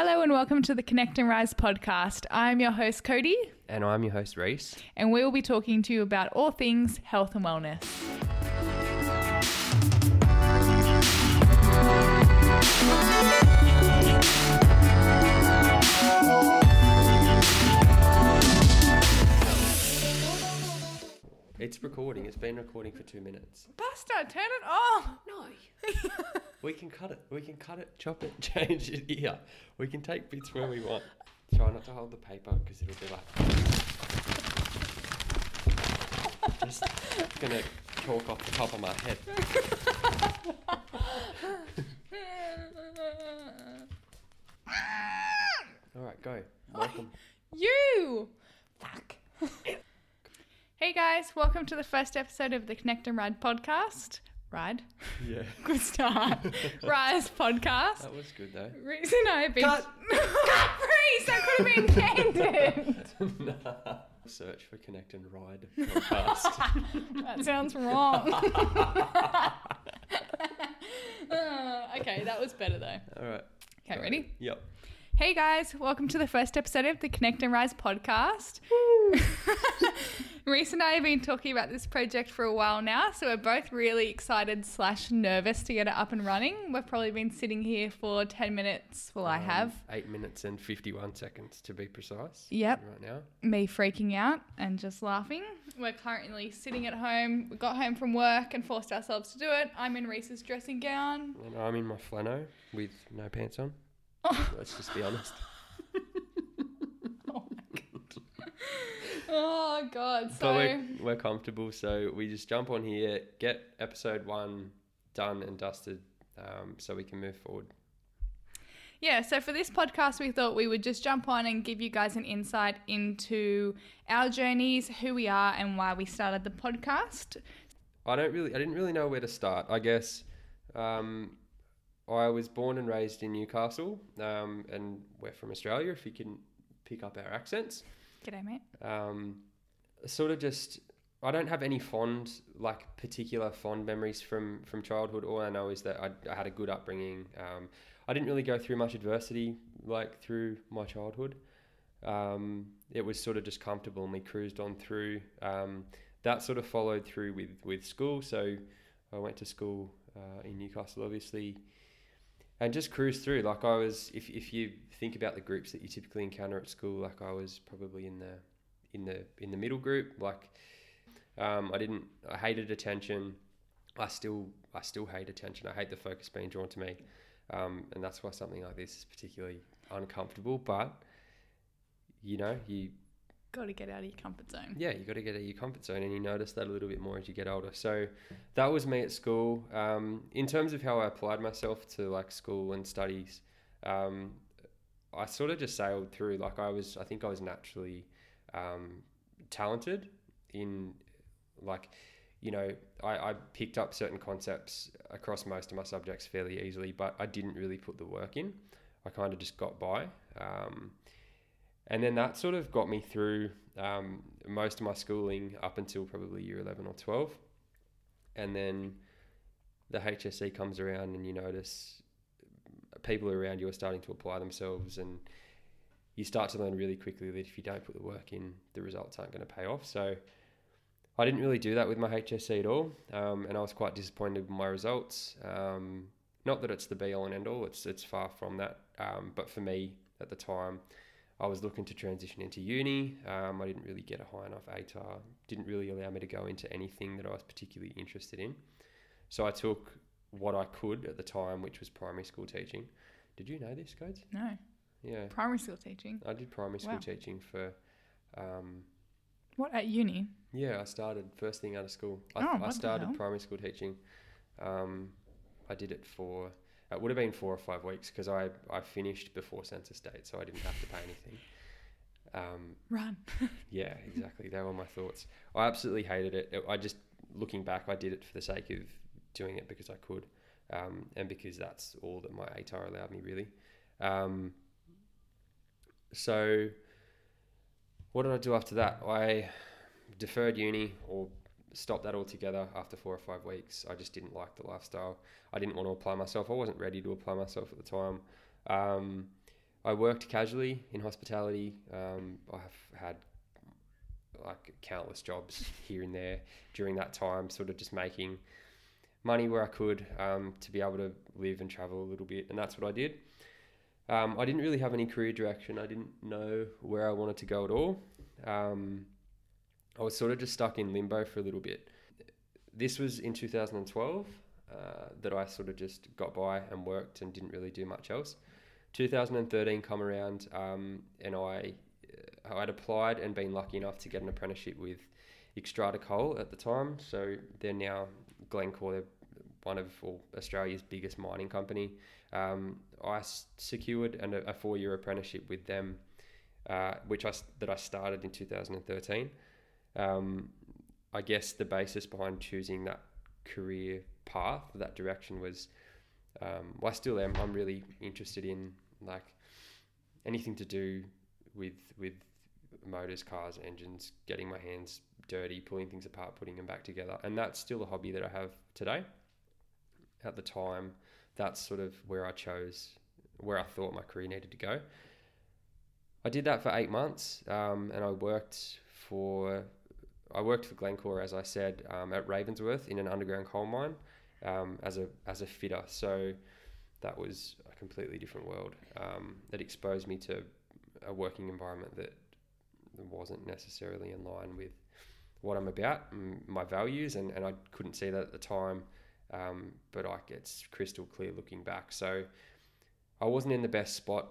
Hello and welcome to the Connect and Rise podcast. I'm your host, Cody. And I'm your host, Reese. And we will be talking to you about all things health and wellness. It's recording. It's been recording for 2 minutes. Buster, turn it off. No. We can cut it. We can cut it, chop it, change it here. We can take bits where we want. Try not to hold the paper because it'll be like... Just going to talk off the top of my head. All right, go. Welcome. You! Fuck. Hey guys, welcome to the first episode of the Connect and Ride podcast. Ride? Yeah. Good start. Rise podcast. That was good though. Reese and I have been... Cut! Cut, Reese! That could have been candid! Nah. Search for Connect and Ride podcast. That sounds wrong. Okay, that was better though. All right. Okay, All right. Ready? Yep. Hey guys, welcome to the first episode of the Connect and Rise podcast. Reese and I have been talking about this project for a while now, so we're both really excited / nervous to get it up and running. We've probably been sitting here for 10 minutes, well I have. 8 minutes and 51 seconds to be precise. Yep. Right now. Me freaking out and just laughing. We're currently sitting at home. We got home from work and forced ourselves to do it. I'm in Reese's dressing gown. And I'm in my flannel with no pants on. Oh. Let's just be honest. Oh my god. Oh god. So we're comfortable, so we just jump on here, get episode 1 done and dusted, so we can move forward. Yeah, so for this podcast we thought we would just jump on and give you guys an insight into our journeys, who we are and why we started the podcast. I didn't really know where to start. I guess I was born and raised in Newcastle, and we're from Australia, if you can pick up our accents. G'day, mate. Sort of just, I don't have any particular fond memories from childhood. All I know is that I had a good upbringing. I didn't really go through much adversity, through my childhood. It was sort of just comfortable, and we cruised on through. That sort of followed through with school, so I went to school in Newcastle, obviously. And just cruise through. I was, if you think about the groups that you typically encounter at school, I was probably in the middle group. I hated attention. I still hate attention. I hate the focus being drawn to me, and that's why something like this is particularly uncomfortable. But you got to get out of your comfort zone. Yeah, you got to get out of your comfort zone, and you notice that a little bit more as you get older. So that was me at school. In terms of how I applied myself to school and studies, I sort of just sailed through. I think I was naturally talented in I picked up certain concepts across most of my subjects fairly easily, but I didn't really put the work in. I kind of just got by. And then that sort of got me through most of my schooling up until probably year 11 or 12. And then the HSC comes around and you notice people around you are starting to apply themselves, and you start to learn really quickly that if you don't put the work in, the results aren't going to pay off. So I didn't really do that with my HSC at all, and I was quite disappointed with my results. Not that it's the be-all and end-all, it's far from that, but for me at the time... I was looking to transition into uni. I didn't really get a high enough ATAR. Didn't really allow me to go into anything that I was particularly interested in. So I took what I could at the time, which was primary school teaching. Did you know this, Codes? No. Yeah. Primary school teaching? I did primary school teaching for... What, at uni? Yeah, I started first thing out of school. I started primary school teaching. I did it for... It would have been 4 or 5 weeks because I finished before census date, so I didn't have to pay anything. Run. Yeah, exactly. They were my thoughts. I absolutely hated it. I just, looking back, I did it for the sake of doing it because I could, and because that's all that my ATAR allowed me, really. So what did I do after that? I deferred uni or... Stopped that altogether after 4 or 5 weeks. I just didn't like the lifestyle. I didn't want to apply myself. I wasn't ready to apply myself at the time. I worked casually in hospitality. I've had like countless jobs here and there during that time, sort of just making money where I could to be able to live and travel a little bit, and that's what I did. I didn't really have any career direction. I didn't know where I wanted to go at all. I was sort of just stuck in limbo for a little bit. This was in 2012 that I sort of just got by and worked and didn't really do much else. 2013 come around, and I'd applied and been lucky enough to get an apprenticeship with Extrata Coal at the time. So they're now Glencore, they're one of Australia's biggest mining company. I secured a 4-year apprenticeship with them, which I started in 2013. I guess the basis behind choosing that career path, that direction was, well, I still am. I'm really interested in like anything to do with motors, cars, engines, getting my hands dirty, pulling things apart, putting them back together. And that's still a hobby that I have today. At the time, that's sort of where I chose, where I thought my career needed to go. I did that for 8 months, and I worked for Glencore, as I said, at Ravensworth in an underground coal mine as a fitter. So that was a completely different world. It exposed me to a working environment that wasn't necessarily in line with what I'm about, my values, and I couldn't see that at the time, but it's crystal clear looking back. So I wasn't in the best spot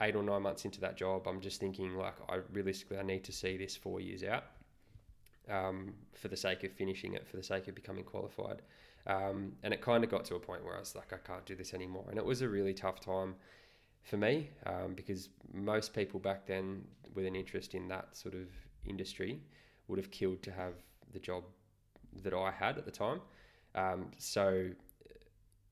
8 or 9 months into that job. I'm just thinking like, I need to see this 4 years out, for the sake of finishing it, for the sake of becoming qualified. And it kind of got to a point where I was like, I can't do this anymore. And it was a really tough time for me, because most people back then with an interest in that sort of industry would have killed to have the job that I had at the time. So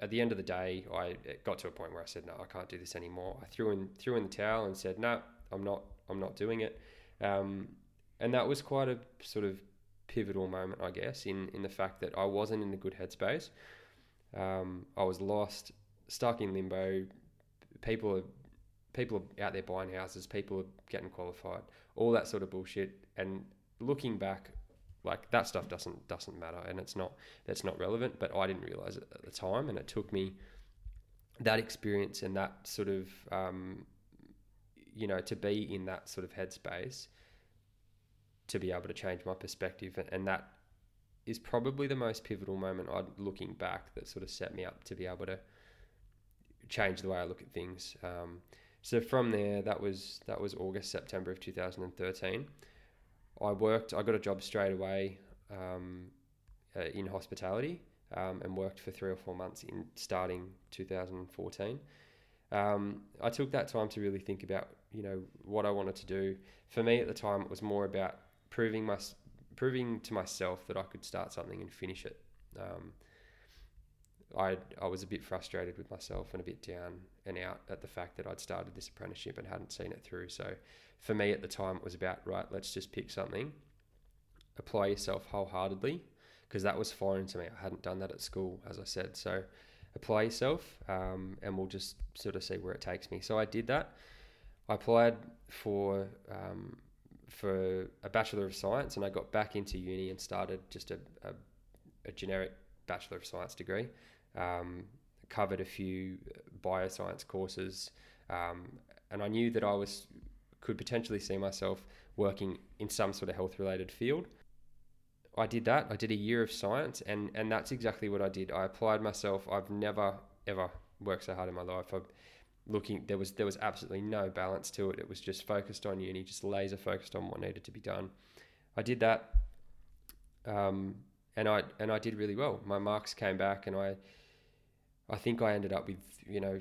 at the end of the day, it got to a point where I said, no, I can't do this anymore. I threw in the towel and said, no, I'm not doing it. And that was quite a sort of pivotal moment, I guess, in the fact that I wasn't in a good headspace. I was lost, stuck in limbo. People are out there buying houses. People are getting qualified, all that sort of bullshit. And looking back, like that stuff doesn't matter, and that's not relevant. But I didn't realize it at the time, and it took me that experience and that sort of to be in that sort of headspace to be able to change my perspective, and that is probably the most pivotal moment looking back that sort of set me up to be able to change the way I look at things. So from there, that was August, September of 2013. I got a job straight away in hospitality, and worked for 3 or 4 months in starting 2014. I took that time to really think about, what I wanted to do. For me at the time, it was more about proving to myself that I could start something and finish it. I was a bit frustrated with myself and a bit down and out at the fact that I'd started this apprenticeship and hadn't seen it through. So for me at the time, it was about, right, let's just pick something, apply yourself wholeheartedly, because that was foreign to me. I hadn't done that at school, as I said. So apply yourself, and we'll just sort of see where it takes me. So I did that. I applied for a Bachelor of Science, and I got back into uni and started just a generic Bachelor of Science degree. Covered a few bioscience courses, and I knew that I could potentially see myself working in some sort of health related field. I did that. I did a year of science, and that's exactly what I did. I applied myself. I've never ever worked so hard in my life. There was absolutely no balance to it. It was just focused on uni, just laser focused on what needed to be done. I did that, and I did really well. My marks came back, and I think I ended up with,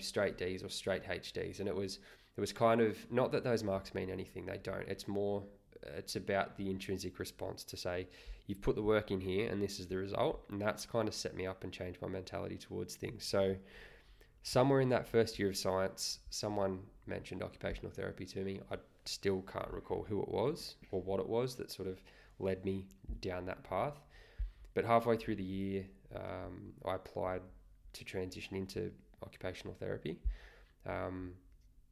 straight Ds or straight HDs. And it was kind of, not that those marks mean anything, they don't. It's about the intrinsic response to say, you've put the work in here and this is the result. And that's kind of set me up and changed my mentality towards things. So somewhere in that first year of science, someone mentioned occupational therapy to me. I still can't recall who it was or what it was that sort of led me down that path. But halfway through the year, I applied to transition into occupational therapy,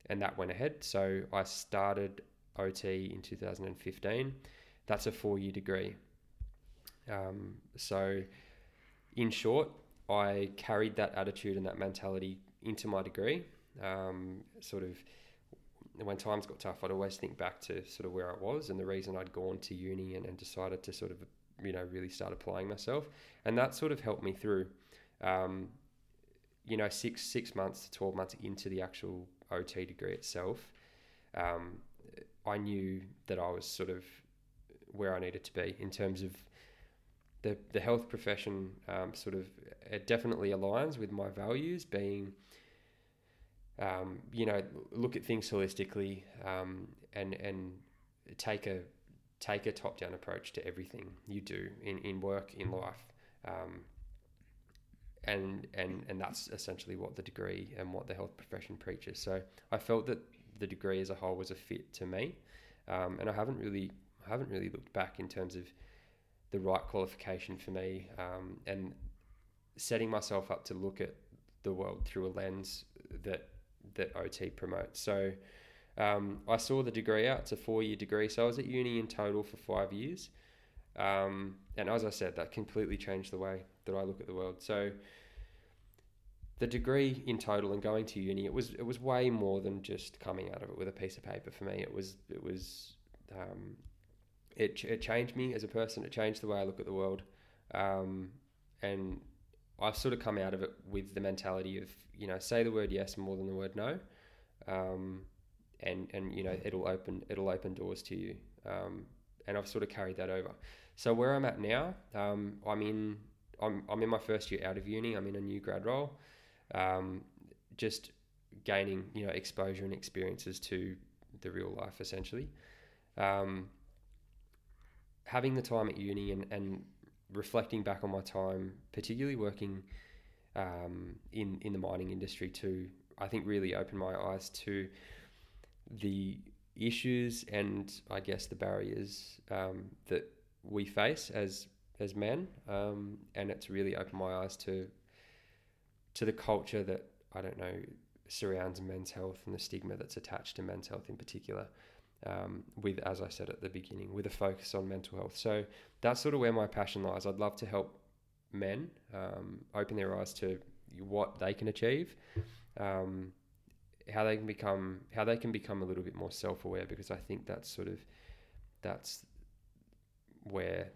and that went ahead. So I started OT in 2015. That's a four-year degree. So in short, I carried that attitude and that mentality into my degree. Sort of when times got tough, I'd always think back to sort of where I was and the reason I'd gone to uni and decided to sort of, you know, really start applying myself. And that sort of helped me through, you know, six months to 12 months into the actual OT degree itself. I knew that I was sort of where I needed to be in terms of the health profession. Sort of, it definitely aligns with my values, being, you know, look at things holistically, and take a top-down approach to everything you do in work, in life. And that's essentially what the degree and what the health profession preaches. So I felt that the degree as a whole was a fit to me. And I haven't really looked back in terms of the right qualification for me, and setting myself up to look at the world through a lens that OT promotes. So I saw the degree out. It's a four-year degree. So I was at uni in total for 5 years. And as I said, that completely changed the way that I look at the world. So the degree in total and going to uni, it was way more than just coming out of it with a piece of paper for me. It changed me as a person. It changed the way I look at the world. And I've sort of come out of it with the mentality of, you know, say the word yes more than the word no. And you know, it'll open doors to you. And I've sort of carried that over. So where I'm at now, I'm in my first year out of uni. I'm in a new grad role, just gaining, you know, exposure and experiences to the real life, essentially. Having the time at uni and reflecting back on my time, particularly working in the mining industry too, I think really opened my eyes to the issues and I guess the barriers that we face as men, and it's really opened my eyes to the culture that, I don't know, surrounds men's health and the stigma that's attached to men's health in particular, with, as I said at the beginning, with a focus on mental health. So that's sort of where my passion lies. I'd love to help men open their eyes to what they can achieve, how they can become a little bit more self-aware, because I think that's where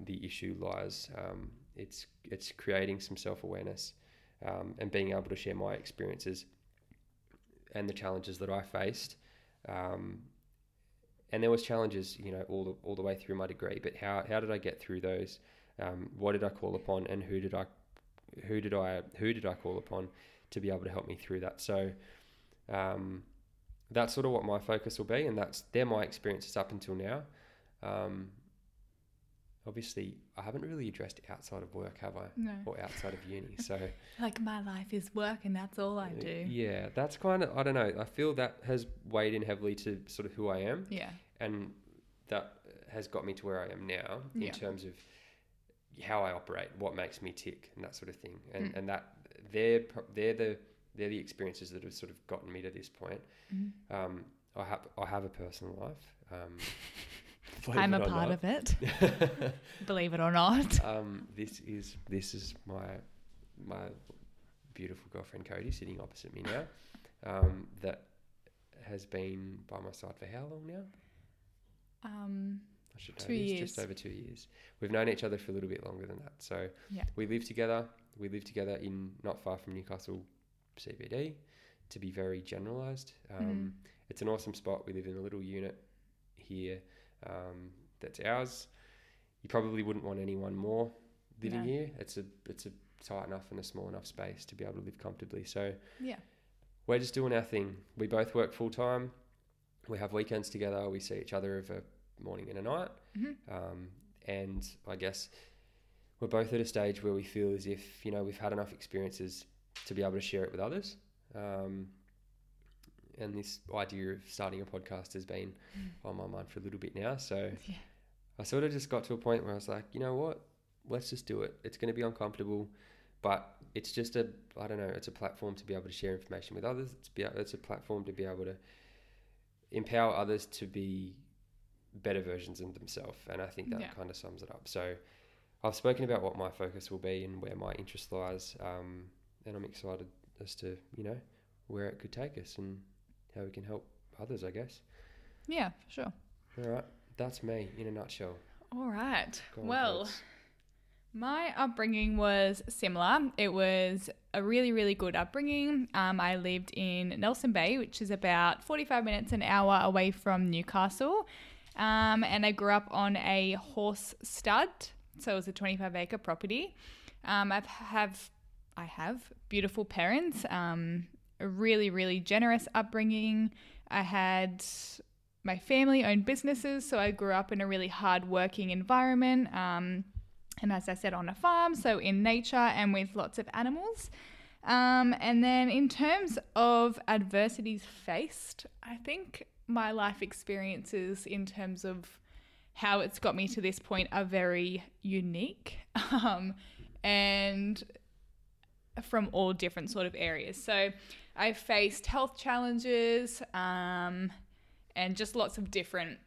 the issue lies. It's creating some self-awareness, and being able to share my experiences and the challenges that I faced. And there was challenges, you know, all the way through my degree, but how did I get through those? What did I call upon, and who did I call upon to be able to help me through that? So, that's sort of what my focus will be, and they're my experiences up until now. Obviously I haven't really addressed outside of work, have I? No. Or outside of uni. So like, my life is work and that's all I do. Yeah. That's kind of, I don't know, I feel that has weighed in heavily to sort of who I am. Yeah. And that has got me to where I am now in terms of how I operate, what makes me tick and that sort of thing. And and that they're the experiences that have sort of gotten me to this point. Mm-hmm. I have a personal life. I'm a part of it. Believe it or not. This is my beautiful girlfriend Cody sitting opposite me now. That has been by my side for how long now? I should know 2 years. Just over 2 years. We've known each other for a little bit longer than that. So yeah. We live together. We live together in not far from Newcastle CBD, to be very generalised. It's an awesome spot. We live in a little unit here that's ours. You probably wouldn't want anyone more living here. It's a tight enough and a small enough space to be able to live comfortably. So yeah, we're just doing our thing. We both work full time. We have weekends together. We see each other over morning and a night. Mm-hmm. And I guess we're both at a stage where we feel as if, you know, we've had enough experiences to be able to share it with others. And this idea of starting a podcast has been on my mind for a little bit now. So yeah. I sort of just got to a point where I was like, you know what, let's just do it. It's going to be uncomfortable, But it's just a, I don't know, it's a platform to be able to share information with others. It's a platform to be able to empower others to be better versions of themselves. And I think that kind of sums it up. So I've spoken about what my focus will be and where my interest lies. And I'm excited as to, you know, where it could take us and how we can help others, I guess. Yeah, for sure. All right. That's me in a nutshell. All right. Well, my upbringing was similar. It was a really, really good upbringing. I lived in Nelson Bay, which is about 45 minutes, an hour away from Newcastle. And I grew up on a horse stud. So it was a 25-acre property. I have beautiful parents, a really, really generous upbringing. I had my family owned businesses, so I grew up in a really hard-working environment, and as I said, on a farm, so in nature and with lots of animals. And then in terms of adversities faced, I think my life experiences in terms of how it's got me to this point are very unique, and from all different sort of areas. So I faced health challenges, and just lots of different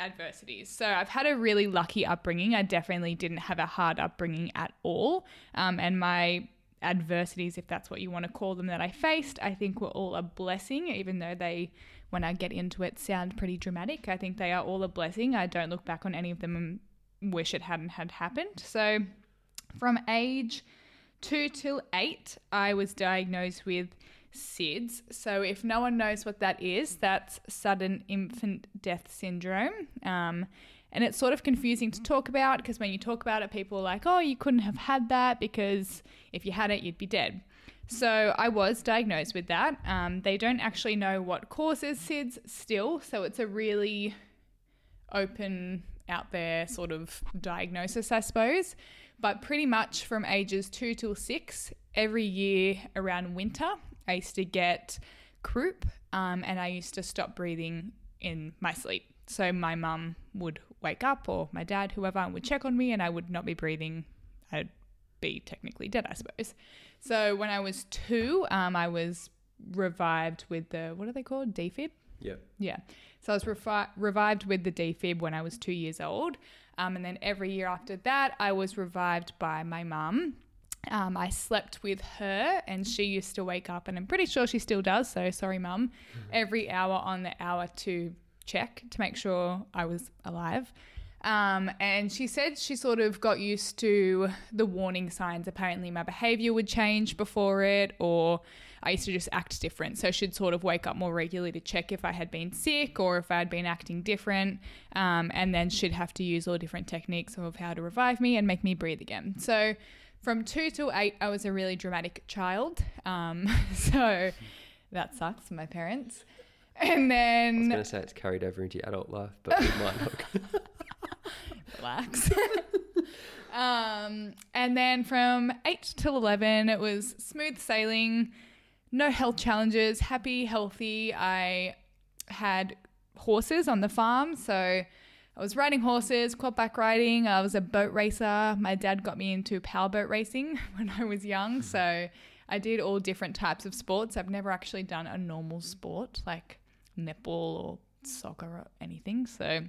adversities. So I've had a really lucky upbringing. I definitely didn't have a hard upbringing at all. And my adversities, if that's what you want to call them, that I faced, I think were all a blessing, even though they, when I get into it, sound pretty dramatic. I think they are all a blessing. I don't look back on any of them and wish it hadn't had happened. So from age 2 till 8, I was diagnosed with SIDS. So if no one knows what that is, that's sudden infant death syndrome. And it's sort of confusing to talk about, because when you talk about it, people are like, oh, you couldn't have had that because if you had it, you'd be dead. So I was diagnosed with that. They don't actually know what causes SIDS still. So it's a really open, out there sort of diagnosis, I suppose. But pretty much from ages 2 till 6, every year around winter, I used to get croup, and I used to stop breathing in my sleep. So my mum would wake up, or my dad, whoever, would check on me, and I would not be breathing. I'd be technically dead, I suppose. So when I was 2, I was revived with the, what are they called? DFib? Yeah. Yeah. So I was revived with the DFib when I was 2 years old. And then every year after that, I was revived by my mum. I slept with her, and she used to wake up, and I'm pretty sure she still does, so sorry mum, every hour on the hour to check to make sure I was alive. And she said she sort of got used to the warning signs. Apparently my behaviour would change before it, or I used to just act different. So she'd sort of wake up more regularly to check if I had been sick or if I had been acting different. And then she'd have to use all different techniques of how to revive me and make me breathe again. So from 2 to 8, I was a really dramatic child. So that sucks, my parents. And then I was going to say it's carried over into adult life, but it might not. Relax. And then from 8 till 11, it was smooth sailing, no health challenges, happy, healthy. I had horses on the farm, so I was riding horses, quad-back riding. I was a boat racer. My dad got me into powerboat racing when I was young, so I did all different types of sports. I've never actually done a normal sport like netball or soccer or anything, so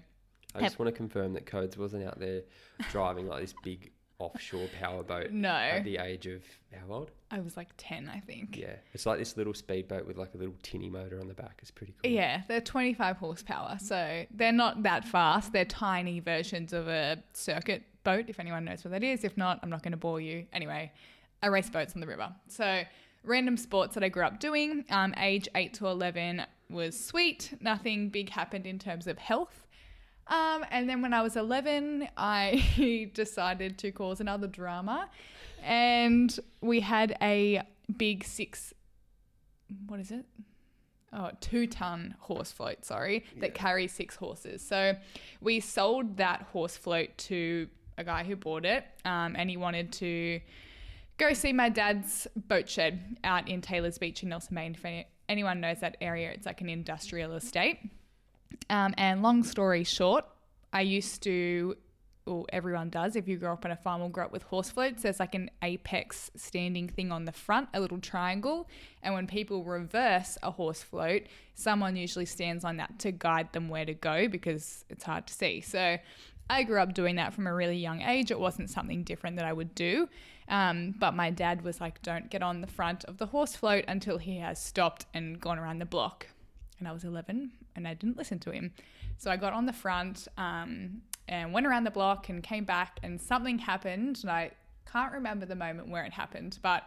I just want to confirm that Codes wasn't out there driving like this big offshore powerboat. No. At the age of how old? I was like 10, I think. Yeah. It's like this little speedboat with like a little tinny motor on the back. It's pretty cool. Yeah. They're 25 horsepower. So they're not that fast. They're tiny versions of a circuit boat, if anyone knows what that is. If not, I'm not going to bore you. Anyway, I race boats on the river. So random sports that I grew up doing. Age 8 to 11 was sweet. Nothing big happened in terms of health. And then when I was 11, I decided to cause another drama, and we had a big 2-ton horse float, that carries 6 horses. So we sold that horse float to a guy who bought it, and he wanted to go see my dad's boat shed out in Taylor's Beach in Nelson Bay. And if anyone knows that area, it's like an industrial estate. And long story short, I used to well, everyone does if you grow up on a farm or grow up with horse floats. There's like an apex standing thing on the front, a little triangle, and when people reverse a horse float, someone usually stands on that to guide them where to go because it's hard to see. So I grew up doing that from a really young age. It wasn't something different that I would do, but my dad was like, don't get on the front of the horse float until he has stopped and gone around the block. And I was 11 and I didn't listen to him. So I got on the front and went around the block and came back, and something happened, and I can't remember the moment where it happened, but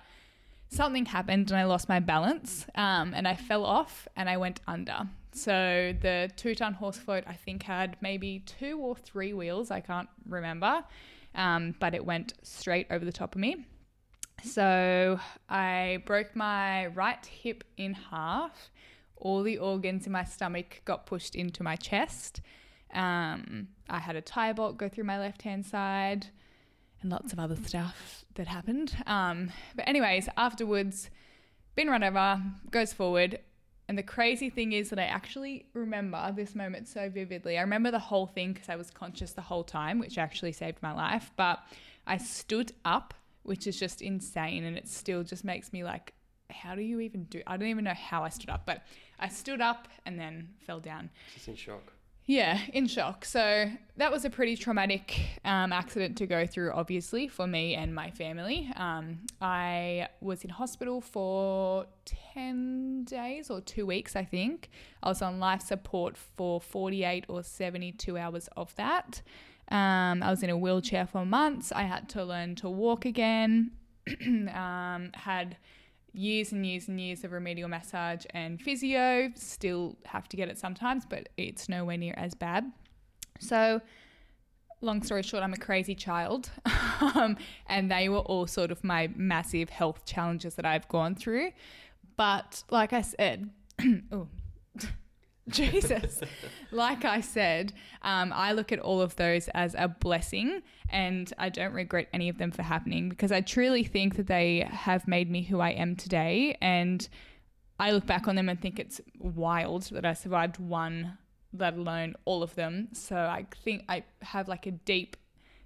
something happened and I lost my balance and I fell off and I went under. So the 2-ton horse float, I think, had maybe 2 or 3 wheels. I can't remember, but it went straight over the top of me. So I broke my right hip in half. All the organs in my stomach got pushed into my chest. I had a tie bolt go through my left-hand side and lots of other stuff that happened. But anyways, afterwards, been run over, goes forward. And the crazy thing is that I actually remember this moment so vividly. I remember the whole thing because I was conscious the whole time, which actually saved my life. But I stood up, which is just insane. And it still just makes me like, how do you even do? I don't even know how I stood up, but I stood up and then fell down. Just in shock. Yeah, in shock. So that was a pretty traumatic accident to go through, obviously, for me and my family. I was in hospital for 10 days or 2 weeks, I think. I was on life support for 48 or 72 hours of that. I was in a wheelchair for months. I had to learn to walk again. Had years and years and years of remedial massage and physio, still have to get it sometimes, but it's nowhere near as bad. So long story short, I'm a crazy child. And they were all sort of my massive health challenges that I've gone through. But like I said, oh, Jesus, like I said, I look at all of those as a blessing, and I don't regret any of them for happening, because I truly think that they have made me who I am today. And I look back on them and think it's wild that I survived one, let alone all of them. So I think I have like a deep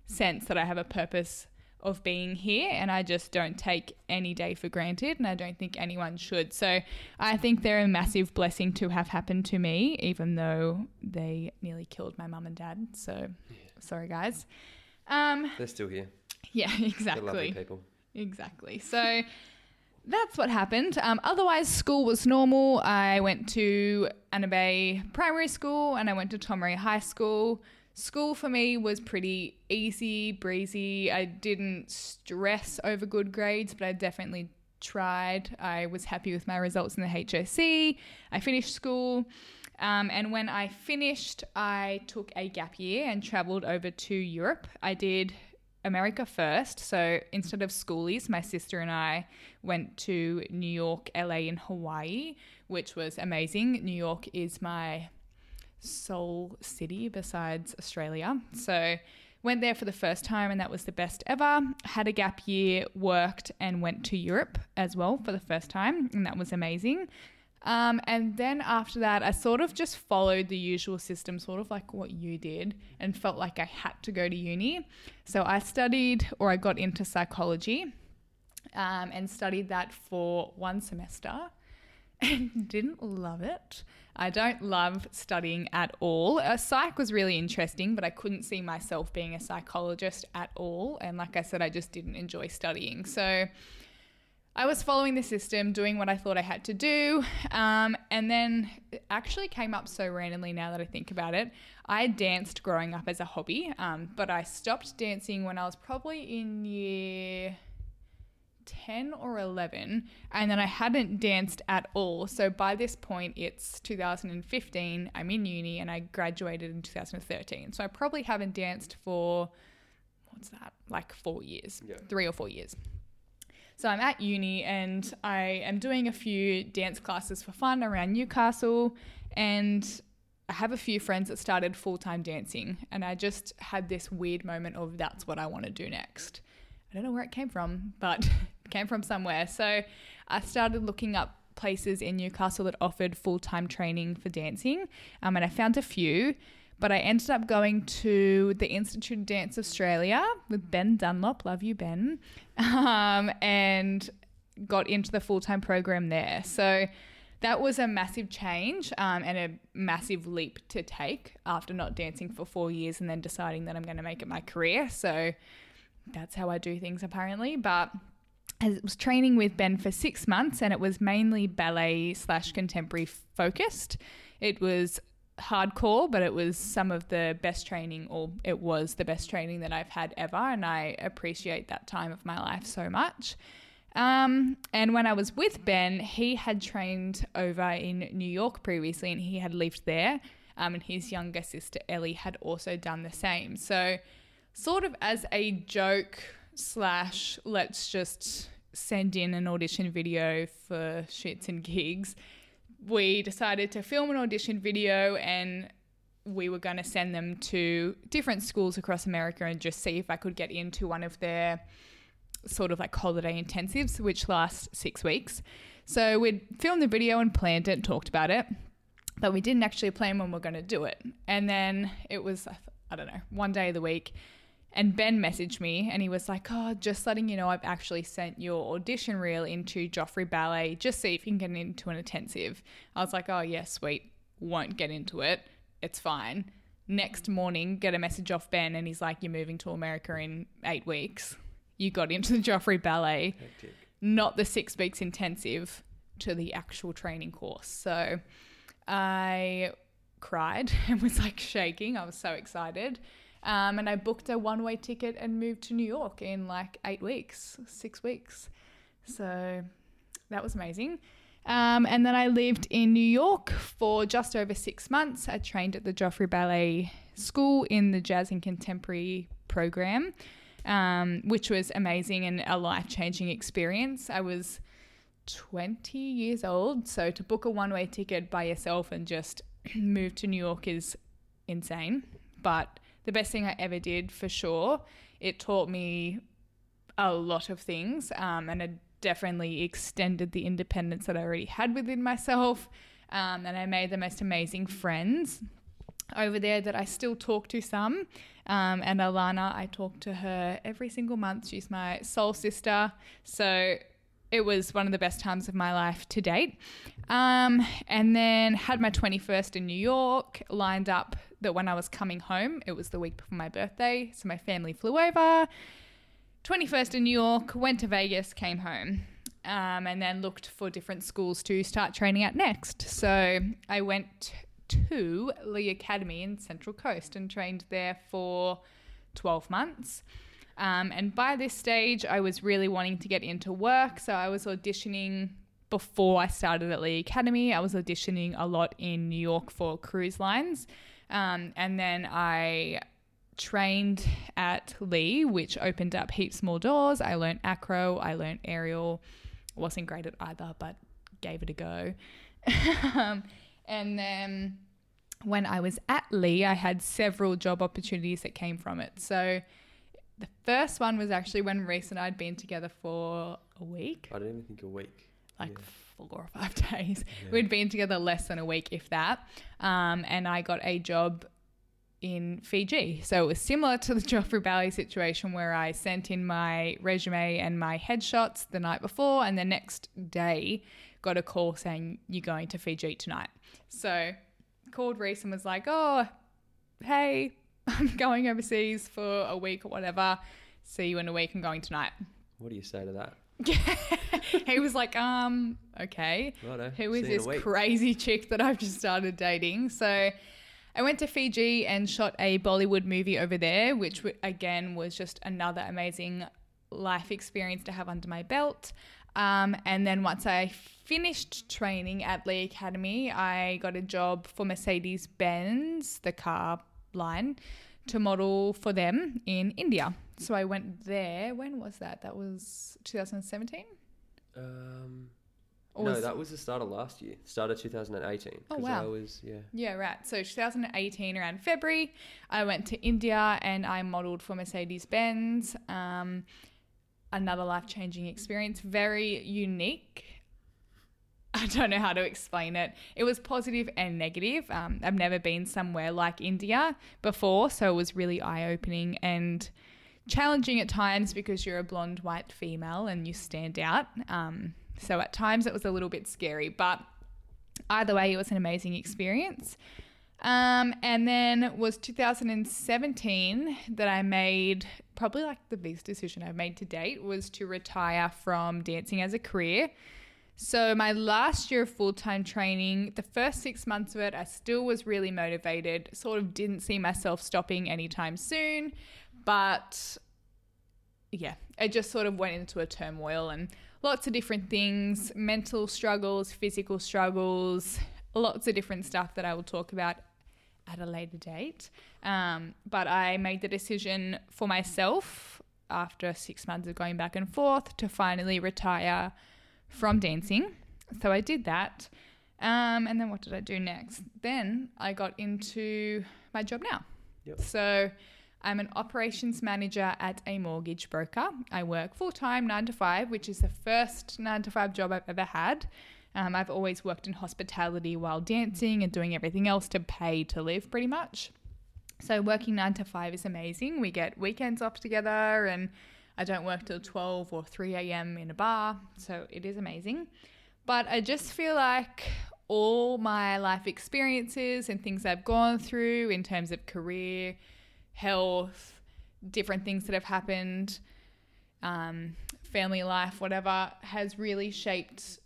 sense that I have a purpose of being here, and I just don't take any day for granted, and I don't think anyone should. So I think they're a massive blessing to have happened to me, even though they nearly killed my mum and dad. So yeah. Sorry guys. They're still here. Yeah, exactly. They're lovely people. Exactly. So that's what happened. Otherwise, school was normal. I went to Anna Bay Primary School and I went to Tom Ray High School. School for me was pretty easy, breezy. I didn't stress over good grades, but I definitely tried. I was happy with my results in the HSC. I finished school. And when I finished, I took a gap year and travelled over to Europe. I did America first. So instead of schoolies, my sister and I went to New York, LA and Hawaii, which was amazing. New York is my soul city besides Australia. So went there for the first time, and that was the best ever. Had a gap year, worked, and went to Europe as well for the first time, and that was amazing. And then after that, I sort of just followed the usual system, sort of like what you did, and felt like I had to go to uni. So I studied, or I got into psychology, and studied that for 1 semester. And didn't love it. I don't love studying at all. Psych was really interesting, but I couldn't see myself being a psychologist at all. And like I said, I just didn't enjoy studying. So I was following the system, doing what I thought I had to do. And then it actually came up so randomly now that I think about it. I danced growing up as a hobby, but I stopped dancing when I was probably in year 10 or 11, and then I hadn't danced at all. So by this point, it's 2015, I'm in uni, and I graduated in 2013. So I probably haven't danced for, what's that, like 4 years, yeah. 3 or 4 years. So I'm at uni, and I am doing a few dance classes for fun around Newcastle, and I have a few friends that started full-time dancing, and I just had this weird moment of that's what I want to do next. I don't know where it came from, but came from somewhere. So I started looking up places in Newcastle that offered full-time training for dancing, and I found a few, But I ended up going to the Institute of Dance Australia with Ben Dunlop, love you, Ben, and got into the full-time program there. So that was a massive change and a massive leap to take after not dancing for 4 years and then deciding that I'm going to make it my career. So that's how I do things apparently. But I was training with Ben for 6 months and it was mainly ballet/contemporary focused. It was hardcore, but it was some of the best training, or it was the best training that I've had ever, and I appreciate that time of my life so much. And when I was with Ben, he had trained over in New York previously and he had lived there, and his younger sister Ellie had also done the same. So sort of as a joke / let's just send in an audition video for shits and gigs, we decided to film an audition video and we were going to send them to different schools across America and just see if I could get into one of their sort of like holiday intensives, which last 6 weeks. So we'd filmed the video and planned it and talked about it, but we didn't actually plan when we're going to do it. And then it was, I don't know, one day of the week, and Ben messaged me and he was like, oh, just letting you know, I've actually sent your audition reel into Joffrey Ballet. Just see if you can get into an intensive. I was like, oh, yeah, sweet. Won't get into it. It's fine. Next morning, get a message off Ben and he's like, you're moving to America in 8 weeks. You got into the Joffrey Ballet. Hectic. Not the 6 weeks intensive, to the actual training course. So I cried and was like shaking. I was so excited. And I booked a one-way ticket and moved to New York in like 6 weeks. So that was amazing. And then I lived in New York for just over 6 months. I trained at the Joffrey Ballet School in the Jazz and Contemporary program, which was amazing and a life-changing experience. I was 20 years old, so to book a one-way ticket by yourself and just move to New York is insane. But the best thing I ever did, for sure. It taught me a lot of things, and it definitely extended the independence that I already had within myself, and I made the most amazing friends over there that I still talk to some, and Alana, I talk to her every single month. She's my soul sister, so it was one of the best times of my life to date. And then had my 21st in New York, lined up that when I was coming home, it was the week before my birthday, so my family flew over. 21st in New York, went to Vegas, came home, and then looked for different schools to start training at next. So I went to Lee Academy in Central Coast and trained there for 12 months. And by this stage, I was really wanting to get into work. So I was auditioning before I started at Lee Academy. I was auditioning a lot in New York for cruise lines. And then I trained at Lee, which opened up heaps more doors. I learned acro. I learned aerial. I wasn't great at either, but gave it a go. And then when I was at Lee, I had several job opportunities that came from it. So the first one was actually when Reese and I had been together for a week. I don't even think a week. Like 4 or 5 days. Yeah. We'd been together less than a week, if that. And I got a job in Fiji. So it was similar to the Joffrey Ballet situation where I sent in my resume and my headshots the night before and the next day got a call saying, you're going to Fiji tonight. So called Reese and was like, oh, hey, I'm going overseas for a week or whatever. See you in a week. I'm going tonight. What do you say to that? He was like, okay. Righto. Who is this crazy chick that I've just started dating? So I went to Fiji and shot a Bollywood movie over there, which again was just another amazing life experience to have under my belt. And then once I finished training at Lee Academy, I got a job for Mercedes-Benz, the car line, to model for them in India. So I went there. When was that? That was 2017? No, that was the start of last year. Start of 2018. Oh, wow. Yeah, right. So 2018, around February, I went to India and I modeled for Mercedes-Benz. Another life-changing experience. Very unique. I don't know how to explain it. It was positive and negative. I've never been somewhere like India before, so it was really eye-opening and challenging at times because you're a blonde white female and you stand out. So at times it was a little bit scary, but either way, it was an amazing experience. And then it was 2017 that I made probably like the biggest decision I've made to date, was to retire from dancing as a career. So my last year of full-time training, the first 6 months of it, I still was really motivated, sort of didn't see myself stopping anytime soon. But yeah, it just sort of went into a turmoil and lots of different things, mental struggles, physical struggles, lots of different stuff that I will talk about at a later date. But I made the decision for myself after 6 months of going back and forth to finally retire from dancing. So I did that. And then what did I do next? Then I got into my job now. Yep. So I'm an operations manager at a mortgage broker. I work full-time 9 to 5, which is the first 9 to 5 job I've ever had. I've always worked in hospitality while dancing and doing everything else to pay to live pretty much. So working 9 to 5 is amazing. We get weekends off together and I don't work till 12 or 3 a.m. in a bar, so it is amazing. But I just feel like all my life experiences and things I've gone through in terms of career, health, different things that have happened, family life, whatever, has really shaped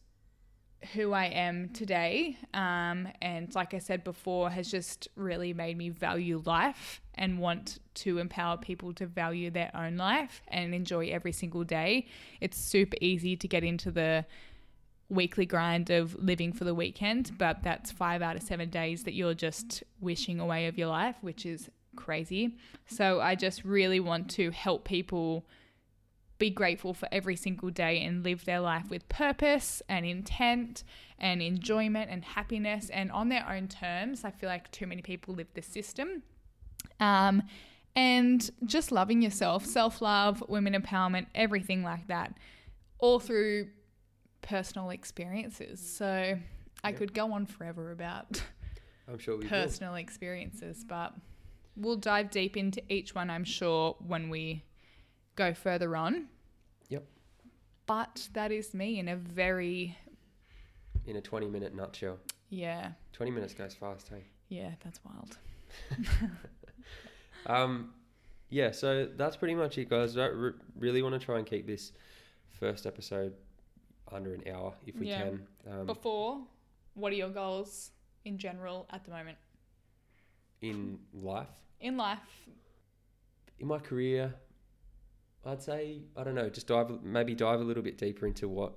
who I am today. And like I said before, has just really made me value life and want to empower people to value their own life and enjoy every single day. It's super easy to get into the weekly grind of living for the weekend, but that's 5 out of 7 days that you're just wishing away of your life, which is crazy. So I just really want to help people be grateful for every single day and live their life with purpose and intent and enjoyment and happiness and on their own terms. I feel like too many people live the system. And just loving yourself, self-love, women empowerment, everything like that, all through personal experiences. So I could go on forever about personal experiences, but we'll dive deep into each one, I'm sure, when we go further on. Yep. But that is me in a very... in a 20-minute nutshell. Yeah. 20 minutes goes fast, hey? Yeah, that's wild. Yeah, so that's pretty much it, guys. I really want to try and keep this first episode under an hour if we can. Before, what are your goals in general at the moment? In life? In life. In my career, I'd say, I don't know, just dive a little bit deeper into what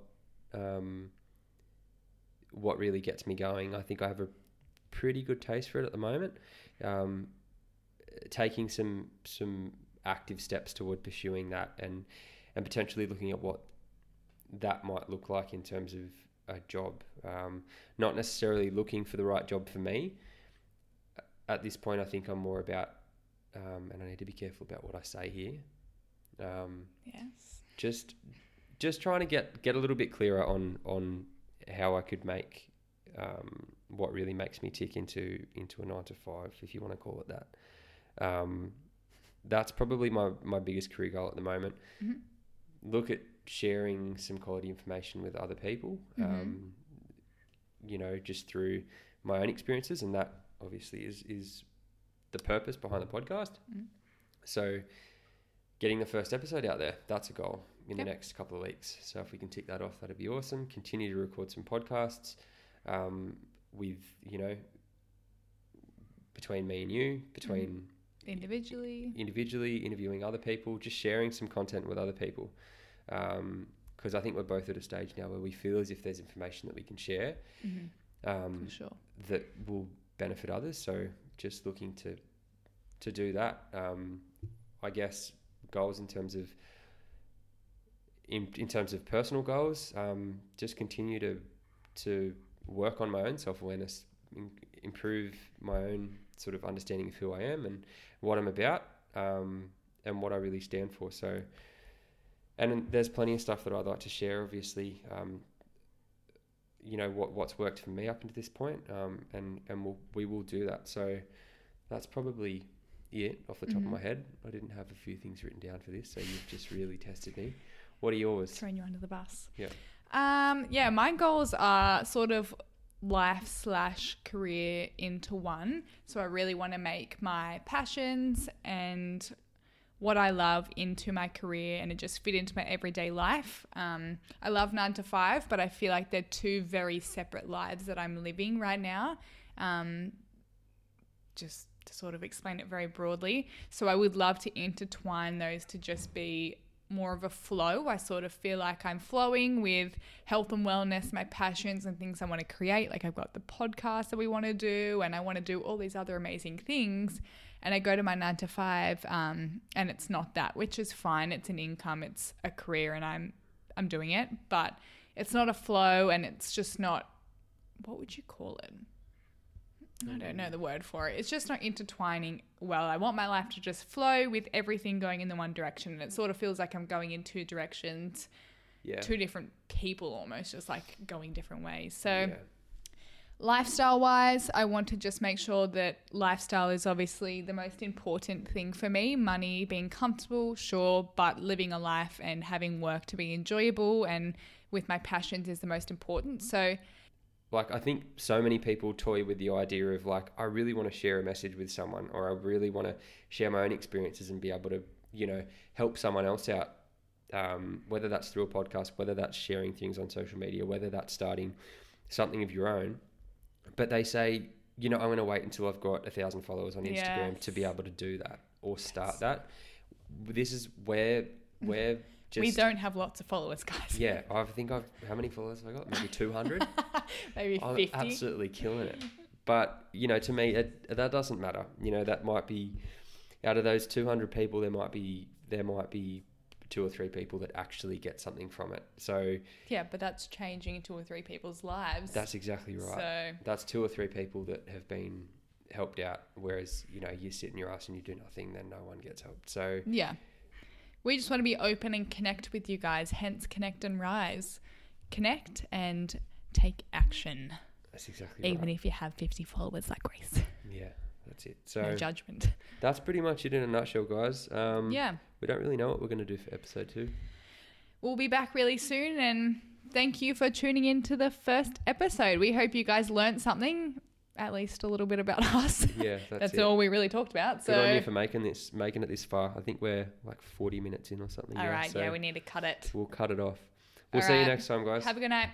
really gets me going. I think I have a pretty good taste for it at the moment. Taking some active steps toward pursuing that and potentially looking at what that might look like in terms of a job. Not necessarily looking for the right job for me. At this point, I think I'm more about, and I need to be careful about what I say here. Yes. Just trying to get a little bit clearer on how I could make what really makes me tick into a 9 to 5, if you want to call it that. That's probably my biggest career goal at the moment. Mm-hmm. Look at sharing some quality information with other people, just through my own experiences, and that obviously is the purpose behind the podcast. Mm-hmm. So getting the first episode out there, that's a goal in the next couple of weeks. So if we can tick that off, that'd be awesome. Continue to record some podcasts with, between me and you, between... Individually, interviewing other people, just sharing some content with other people. Because I think we're both at a stage now where we feel as if there's information that we can share for sure, that will benefit others. So just looking to do that, I guess... goals in terms of in terms of personal goals, just continue to work on my own self-awareness, improve my own sort of understanding of who I am and what I'm about, and what I really stand for. So, and there's plenty of stuff that I'd like to share, obviously, you know, what's worked for me up until this point, and we will do that. So that's probably it off the top of my head. I didn't have a few things written down for this, so you've just really tested me. What are yours? Throwing you under the bus. Yeah. Yeah, my goals are sort of life/career into one. So I really want to make my passions and what I love into my career, and it just fit into my everyday life. I love 9 to 5, but I feel like they're two very separate lives that I'm living right now. Just to sort of explain it very broadly. So I would love to intertwine those to just be more of a flow. I sort of feel like I'm flowing with health and wellness, my passions and things I want to create. Like I've got the podcast that we want to do, and I want to do all these other amazing things. And I go to my 9 to 5, and it's not that, which is fine. It's an income, it's a career, and I'm doing it, but it's not a flow, and it's just not, what would you call it? I don't know the word for it. It's just not intertwining well. I want my life to just flow with everything going in the one direction, and it sort of feels like I'm going in two directions, two different people almost, just like going different ways. So lifestyle-wise, I want to just make sure that lifestyle is obviously the most important thing for me. Money, being comfortable, sure, but living a life and having work to be enjoyable and with my passions is the most important. So I think so many people toy with the idea of I really want to share a message with someone, or I really want to share my own experiences and be able to, help someone else out, whether that's through a podcast, whether that's sharing things on social media, whether that's starting something of your own. But they say, I'm going to wait until I've got 1,000 followers on Instagram to be able to do that or start that. This is where we're just... We don't have lots of followers, guys. Yeah, I think how many followers have I got? Maybe 200? Maybe 50. I'm absolutely killing it. But, to me, that doesn't matter. That might be, out of those 200 people, there might be 2 or 3 people that actually get something from it. So... Yeah, but that's changing 2 or 3 people's lives. That's exactly right. So... That's 2 or 3 people that have been helped out, whereas, you sit in your ass and you do nothing, then no one gets helped. So... Yeah. We just want to be open and connect with you guys, hence Connect and Rise. Connect and take action. That's exactly right. Even if you have 50 followers like Grace. Yeah, that's it. So no judgment. That's pretty much it in a nutshell, guys. We don't really know what we're going to do for episode 2. We'll be back really soon, and thank you for tuning in to the first episode. We hope you guys learned something, at least a little bit about us. Yeah, that's all we really talked about. So good on you for making it this far. I think we're 40 minutes in or something. All right, so we need to cut it. We'll cut it off. We'll see you next time, guys. Have a good night.